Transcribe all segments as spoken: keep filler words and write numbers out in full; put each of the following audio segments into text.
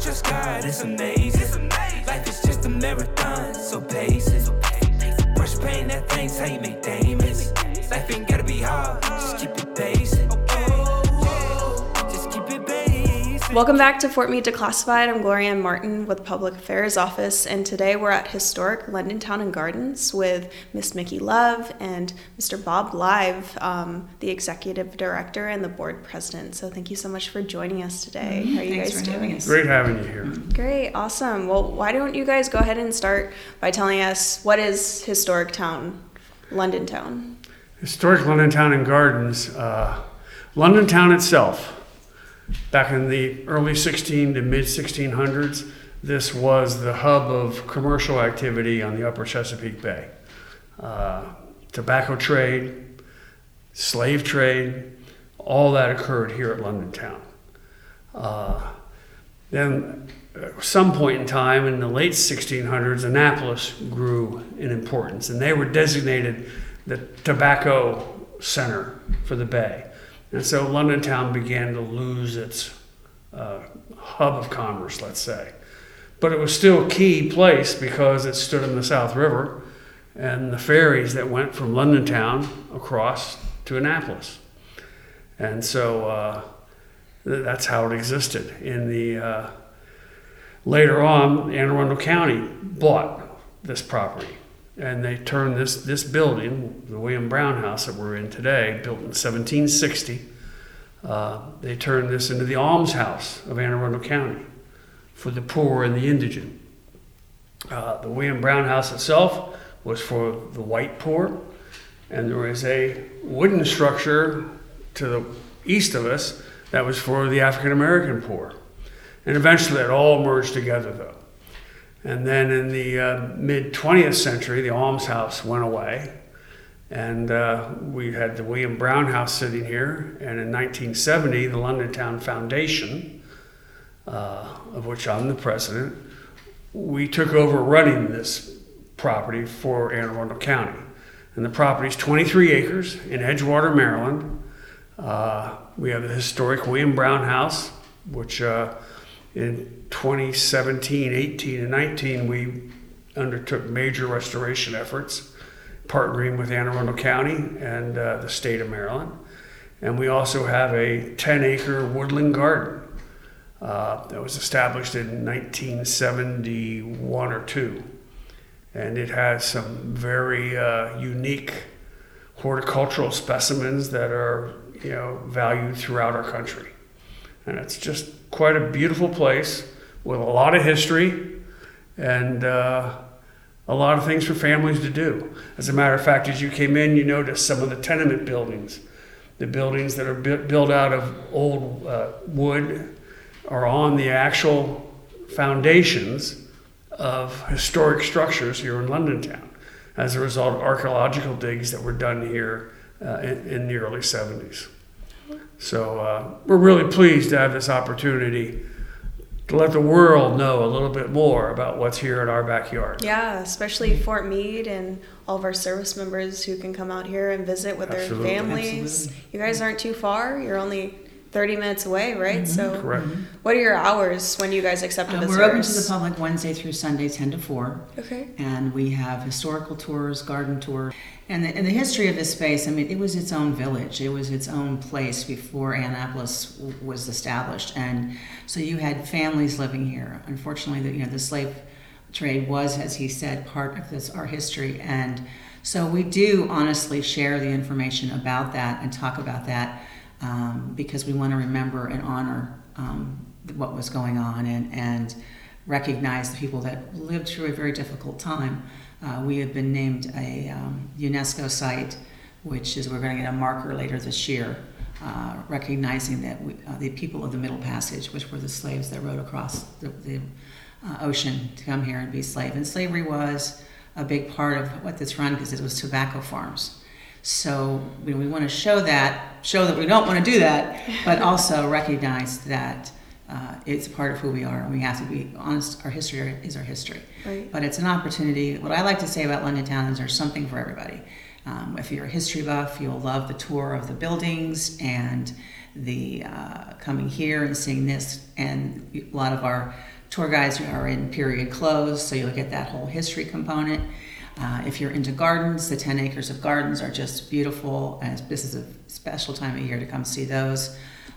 touch your sky, it's amazing. It's amazing. Life is just a marathon, so basic. Brush paint, that thing's how you make diamonds. Life ain't gotta be hard, just keep it basic. Welcome back to Fort Meade Declassified. I'm Gloria Ann Martin with Public Affairs Office, and today we're at Historic London Town and Gardens with Miss Mickey Love and Mister Bob Leib, um, the Executive Director and the Board President. So thank you so much for joining us today. Mm-hmm. How are you Thanks guys doing? Us. Great having you here. Great, awesome. Well, why don't you guys go ahead and start by telling us what is Historic Town, London Town? Historic London Town and Gardens, uh, London Town itself. Back in the early sixteen to mid sixteen hundreds, this was the hub of commercial activity on the upper Chesapeake Bay. Uh, tobacco trade, slave trade, all that occurred here at London Town. Uh, then at some point in time in the late sixteen hundreds, Annapolis grew in importance, and they were designated the tobacco center for the Bay. And so London Town began to lose its uh, hub of commerce, let's say. But it was still a key place because it stood on the South River and the ferries that went from London Town across to Annapolis. And so uh, th- that's how it existed. In the uh, later on, Anne Arundel County bought this property. And they turned this this building, the William Brown House that we're in today, built in seventeen sixty, uh, they turned this into the almshouse of Anne Arundel County for the poor and the indigent. Uh, the William Brown House itself was for the white poor, and there was a wooden structure to the east of us that was for the African American poor. And eventually it all merged together, though. And then in the uh, mid-twentieth century, the almshouse went away. And uh, we had the William Brown House sitting here. And in nineteen seventy, the London Town Foundation, uh, of which I'm the president, we took over running this property for Anne Arundel County. And the property's twenty-three acres in Edgewater, Maryland. Uh, we have the historic William Brown House, which uh, in twenty seventeen, eighteen, and nineteen, we undertook major restoration efforts, partnering with Anne Arundel County and uh, the state of Maryland. And we also have a ten-acre woodland garden uh, that was established in nineteen seventy-one or two. And it has some very uh, unique horticultural specimens that are, you know, valued throughout our country. And it's just quite a beautiful place with a lot of history and uh, a lot of things for families to do. As a matter of fact, as you came in, you noticed some of the tenement buildings. The buildings that are built out of old uh, wood are on the actual foundations of historic structures here in London Town as a result of archaeological digs that were done here uh, in, in the early seventies. So uh, we're really pleased to have this opportunity to let the world know a little bit more about what's here in our backyard. Yeah, especially Fort Meade and all of our service members who can come out here and visit with Absolutely. Their families. Absolutely. You guys aren't too far. You're only thirty minutes away, right? Mm-hmm. So Correct. What are your hours when you guys accept visitors? Uh, we're open to the public Wednesday through Sunday, ten to four. Okay. And we have historical tours, garden tours. And the, and the history of this space, I mean, it was its own village. It was its own place before Annapolis w- was established. And so you had families living here. Unfortunately, the, you know, the slave trade was, as he said, part of this our history. And so we do honestly share the information about that and talk about that um, because we want to remember and honor um, what was going on and, and recognize the people that lived through a very difficult time. Uh, we have been named a um, UNESCO site, which is we're going to get a marker later this year, uh, recognizing that we, uh, the people of the Middle Passage, which were the slaves that rode across the, the uh, ocean to come here and be slave. And slavery was a big part of what this run because it was tobacco farms. So we, we want to show that, show that we don't want to do that, but also recognize that Uh, it's part of who we are, and we have to be honest. Our history is our history. Right. But it's an opportunity. What I like to say about London Town is there's something for everybody. Um, if you're a history buff, you'll love the tour of the buildings and the uh, coming here and seeing this. And a lot of our Tour guides are in period clothes, so you'll get that whole history component. Uh, if you're into gardens, the ten acres of gardens are just beautiful, and this is a special time of year to come see those.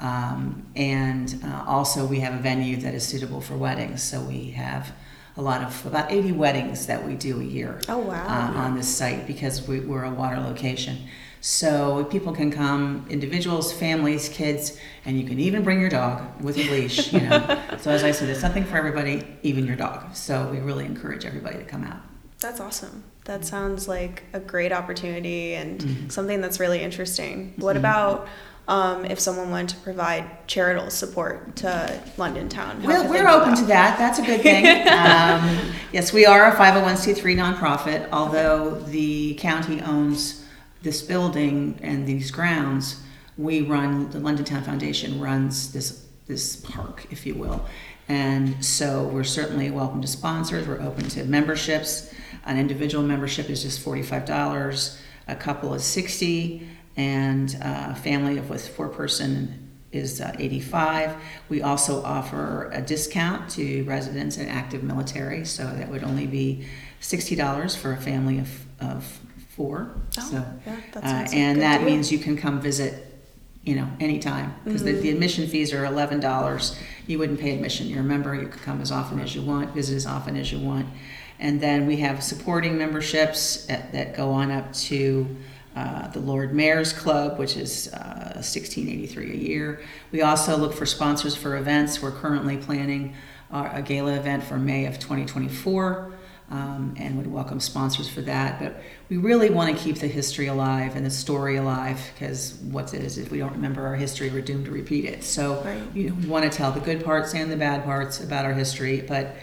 Um, and uh, also we have a venue that is suitable for weddings, so we have a lot of, about eighty weddings that we do a year. Oh, wow. Uh, yeah. On this site, because we, we're a water location. So people can come, individuals, families, kids, and you can even bring your dog with a leash, you know. So as I said, there's something for everybody, even your dog. So we really encourage everybody to come out. That's awesome. That sounds like a great opportunity and mm-hmm. something that's really interesting. What mm-hmm. about um, if someone wanted to provide charitable support to London Town? Well, we're open that? to that. That's a good thing. um, yes, we are a five oh one c three nonprofit, although the county owns this building and these grounds. We run, the London Town Foundation runs this this park, if you will. And so we're certainly welcome to sponsors. We're open to memberships. An individual membership is just forty-five dollars. A couple is sixty, and a family of with four person is eighty-five. We also offer a discount to residents and active military. So that would only be sixty dollars for a family of, of four. Oh, so, yeah, that sounds uh, and like that deal. Means you can come visit, you know, anytime, because mm-hmm. the, the admission fees are eleven dollars. You wouldn't pay admission. You're a member. You can come as often as you want, visit as often as you want. And then we have supporting memberships at, that go on up to uh, the Lord Mayor's Club, which is uh, sixteen eighty-three a year. We also look for sponsors for events. We're currently planning our, a gala event for May of twenty twenty-four. Um, and would welcome sponsors for that. But we really want to keep the history alive and the story alive, because what it is, if we don't remember our history, we're doomed to repeat it. So right. you know, we want to tell the good parts and the bad parts about our history. But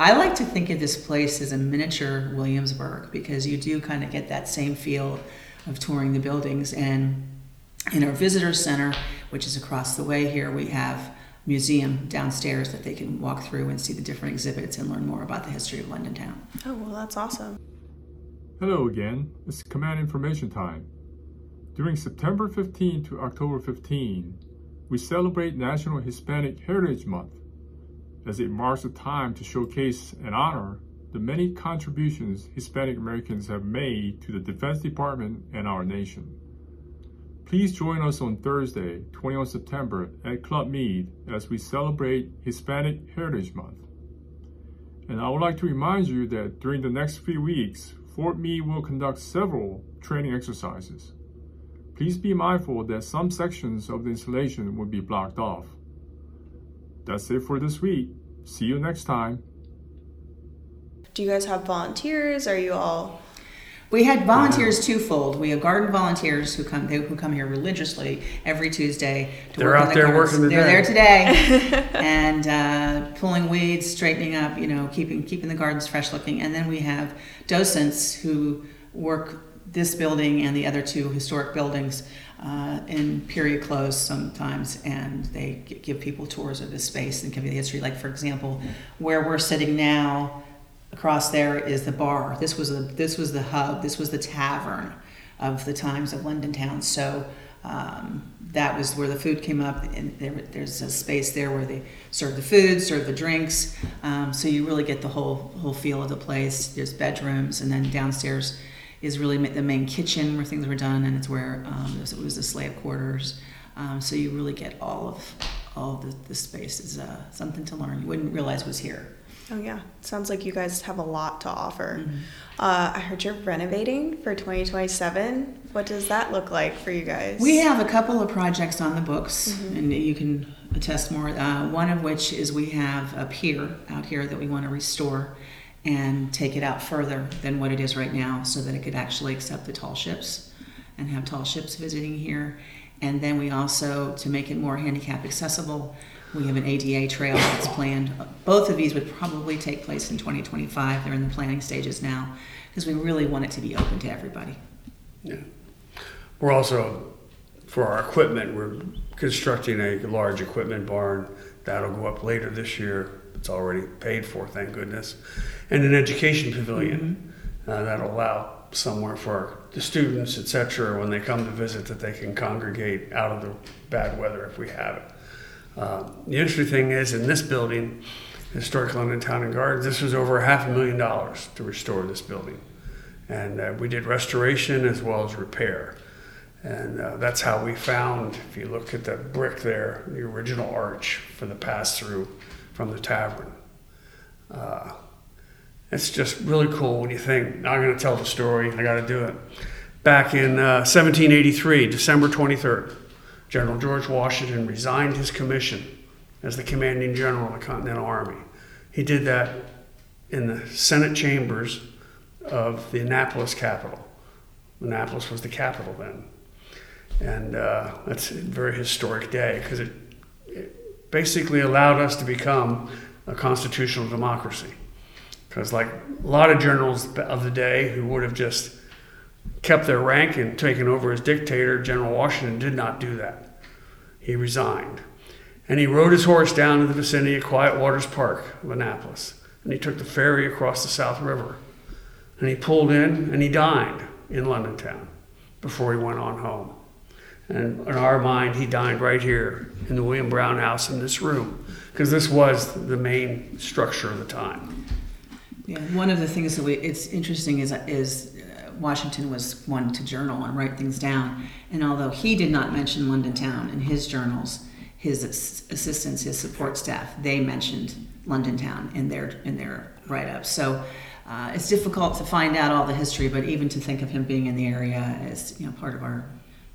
I like to think of this place as a miniature Williamsburg, because you do kind of get that same feel of touring the buildings. And in our visitor center, which is across the way here, we have museum downstairs that they can walk through and see the different exhibits and learn more about the history of London Town. Oh, well, that's awesome. Hello again. It's Command Information Time. During September fifteenth to October fifteenth, we celebrate National Hispanic Heritage Month, as it marks a time to showcase and honor the many contributions Hispanic Americans have made to the Defense Department and our nation. Please join us on Thursday, the twentieth of September at Club Meade as we celebrate Hispanic Heritage Month. And I would like to remind you that during the next few weeks, Fort Meade will conduct several training exercises. Please be mindful that some sections of the installation will be blocked off. That's it for this week. See you next time. Do you guys have volunteers? Are you all... We had volunteers twofold. We have garden volunteers who come who come here religiously every Tuesday. To They're work out the there gardens. working today. They're there today, and uh, pulling weeds, straightening up, you know, keeping keeping the gardens fresh looking. And then we have docents who work this building and the other two historic buildings uh, in period clothes sometimes, and they give people tours of this space and give you the history. Like, for example, where we're sitting now. Across there is the bar. This was the this was the hub. This was the tavern of the times of London Town. So um, that was where the food came up. And there, there's a space there where they serve the food, serve the drinks. Um, so you really get the whole whole feel of the place. There's bedrooms, and then downstairs is really the main kitchen where things were done, and it's where um, it, was, it was the slave quarters. Um, so you really get all of all of the, the space is uh, something to learn. You wouldn't realize was here. Oh yeah, sounds like you guys have a lot to offer. Mm-hmm. Uh, I heard you're renovating for twenty twenty-seven. What does that look like for you guys? We have a couple of projects on the books, mm-hmm. and you can attest more. Uh, one of which is we have a pier out here that we want to restore and take it out further than what it is right now, so that it could actually accept the tall ships and have tall ships visiting here. And then we also, to make it more handicap accessible, we have an A D A trail that's planned. Both of these would probably take place in twenty twenty-five. They're in the planning stages now, because we really want it to be open to everybody. Yeah. We're also, for our equipment, we're constructing a large equipment barn. That'll go up later this year. It's already paid for, thank goodness. And an education pavilion mm-hmm. uh, that'll allow somewhere for the students, et cetera, when they come to visit, that they can congregate out of the bad weather if we have it. Uh, the interesting thing is, in this building, Historic London Town and Gardens. This was over half a million dollars to restore this building. And uh, we did restoration as well as repair. And uh, that's how we found, if you look at the brick there, the original arch for the pass-through from the tavern. Uh, it's just really cool when you think, now I'm going to tell the story, I got to do it. Back in uh, seventeen eighty-three, December twenty-third, General George Washington resigned his commission as the commanding general of the Continental Army. He did that in the Senate chambers of the Annapolis Capitol. Annapolis was the capital then. And uh, that's a very historic day because it, it basically allowed us to become a constitutional democracy. Because like a lot of generals of the day who would have just kept their rank and taken over as dictator, General Washington did not do that. He resigned. And he rode his horse down to the vicinity of Quiet Waters Park of Annapolis. And he took the ferry across the South River. And he pulled in and he dined in London Town before he went on home. And in our mind, he dined right here in the William Brown House in this room, because this was the main structure of the time. Yeah, one of the things that we, it's interesting is, is Washington was one to journal and write things down. And although he did not mention London Town in his journals, his assistants, his support staff, they mentioned London Town in their, in their write-ups. So uh, it's difficult to find out all the history, but even to think of him being in the area as, you know, part of our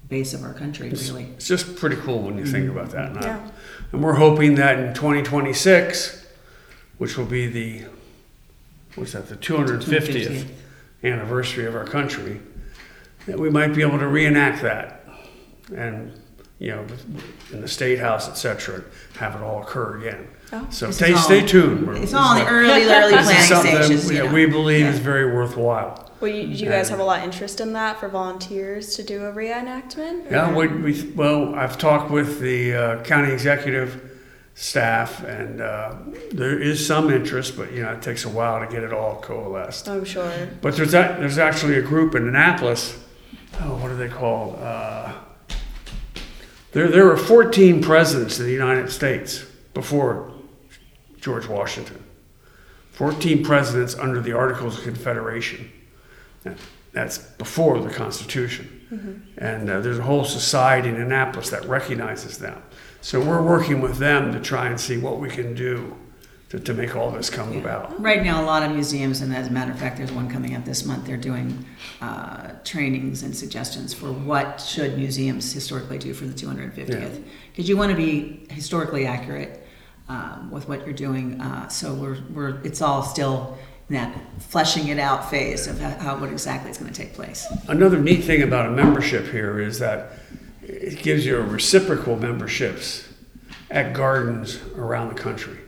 base of our country, really. It's, it's just pretty cool when you think about that now. Yeah. And we're hoping that in twenty twenty-six, which will be the, what's that, the two hundred fiftieth anniversary of our country, that we might be able to reenact that. And, you know, in the State House, et cetera, have it all occur again. Oh. So stay, all, stay tuned. We're, it's all in the early, early planning stages. That, you know, we believe yeah. is very worthwhile. Well, you, you guys have a lot of interest in that for volunteers to do a reenactment? Or? Yeah, we, we, well, I've talked with the uh, county executive staff, and uh, there is some interest, but you know, it takes a while to get it all coalesced. I'm sure. But there's that, there's actually a group in Annapolis. Oh, what are they called? Uh, there there were fourteen presidents of the United States before George Washington. fourteen presidents under the Articles of Confederation. That's before the Constitution. Mm-hmm. And uh, there's a whole society in Annapolis that recognizes them. So we're working with them to try and see what we can do to, to make all this come yeah. about. Right now, a lot of museums, and as a matter of fact, there's one coming up this month, they're doing uh, trainings and suggestions for what should museums historically do for the two hundred fiftieth. Because yeah. you want to be historically accurate um, with what you're doing. Uh, so we're we're it's all still that fleshing it out phase of how, what exactly is going to take place. Another neat thing about a membership here is that it gives you reciprocal memberships at gardens around the country.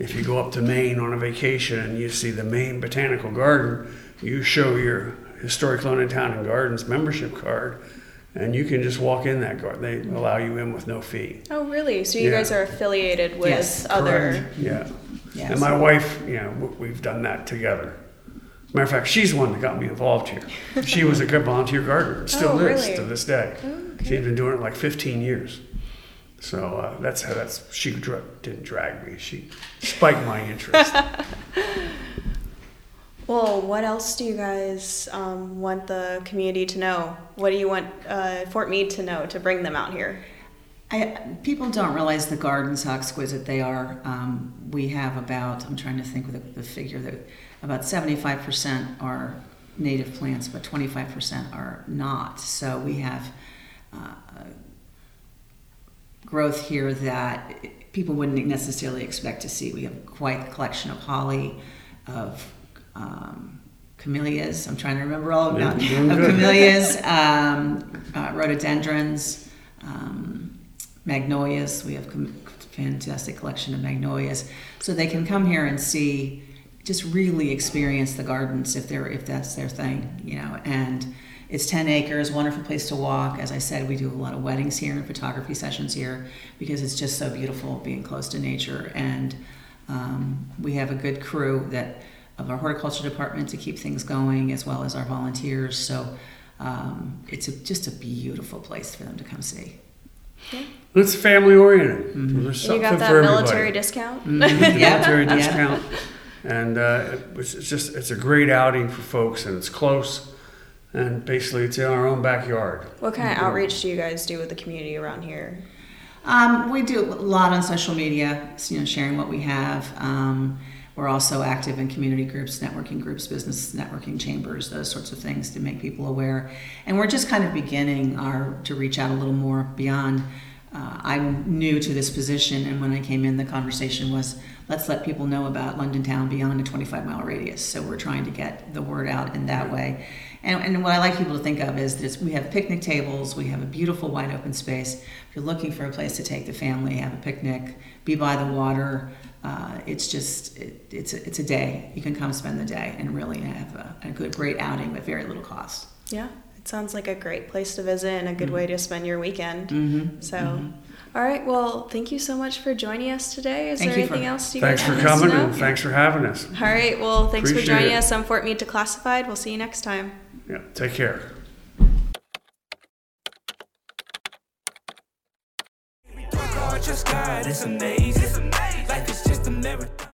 If you go up to Maine on a vacation and you see the Maine Botanical Garden, you show your Historic London Town and Gardens membership card, and you can just walk in that garden. They allow you in with no fee. Oh, really? So you yeah. guys are affiliated with yes, other... Correct. Yeah. Yes. And my wife, you know, we've done that together. As a matter of fact, she's the one that got me involved here. She was a good volunteer gardener. Still oh, is really? To this day. Oh, okay. She's been doing it like fifteen years. So uh, that's how that's, she dra- didn't drag me. She spiked my interest. Well, what else do you guys um, want the community to know? What do you want uh, Fort Meade to know to bring them out here? I, people don't realize the gardens, how exquisite they are. Um, we have about, I'm trying to think of the, the figure, that about seventy-five percent are native plants, but twenty-five percent are not. So we have uh, growth here that people wouldn't necessarily expect to see. We have quite a collection of holly, of um, camellias, I'm trying to remember all about yeah, of camellias, um, uh, rhododendrons, um, magnolias. We have a fantastic collection of magnolias. So they can come here and see, just really experience the gardens if they're if that's their thing, you know. And it's ten acres, wonderful place to walk. As I said, we do a lot of weddings here and photography sessions here because it's just so beautiful being close to nature. And um, we have a good crew that of our horticulture department to keep things going, as well as our volunteers. So um, it's a, just a beautiful place for them to come see. Yeah. It's family oriented. Mm-hmm. There's something you got that for military discount. Mm-hmm. Yeah. Military discount, and uh, it's just it's a great outing for folks, and it's close, and basically it's in our own backyard. What kind of outreach do you guys do with the community around here? Um, we do a lot on social media, you know, sharing what we have. Um, we're also active in community groups, networking groups, business networking chambers, those sorts of things to make people aware. And we're just kind of beginning our to reach out a little more beyond. Uh, I'm new to this position, and when I came in, the conversation was, let's let people know about London Town beyond a twenty-five mile radius. So we're trying to get the word out in that way. And, and what I like people to think of is this, we have picnic tables, we have a beautiful wide open space. If you're looking for a place to take the family, have a picnic, be by the water, uh, it's just, it, it's, a, it's a day. You can come spend the day and really have a, a good, great outing with very little cost. Yeah. Sounds like a great place to visit and a good mm-hmm. way to spend your weekend. Mm-hmm. So, mm-hmm. all right. Well, thank you so much for joining us today. Is thank there anything for, else you guys Thanks for coming and thanks for having us. All right. Well, thanks Appreciate for joining it. us on Fort Meade Declassified. We'll see you next time. Yeah. Take care. Just God, it's amazing. Life is just a marathon.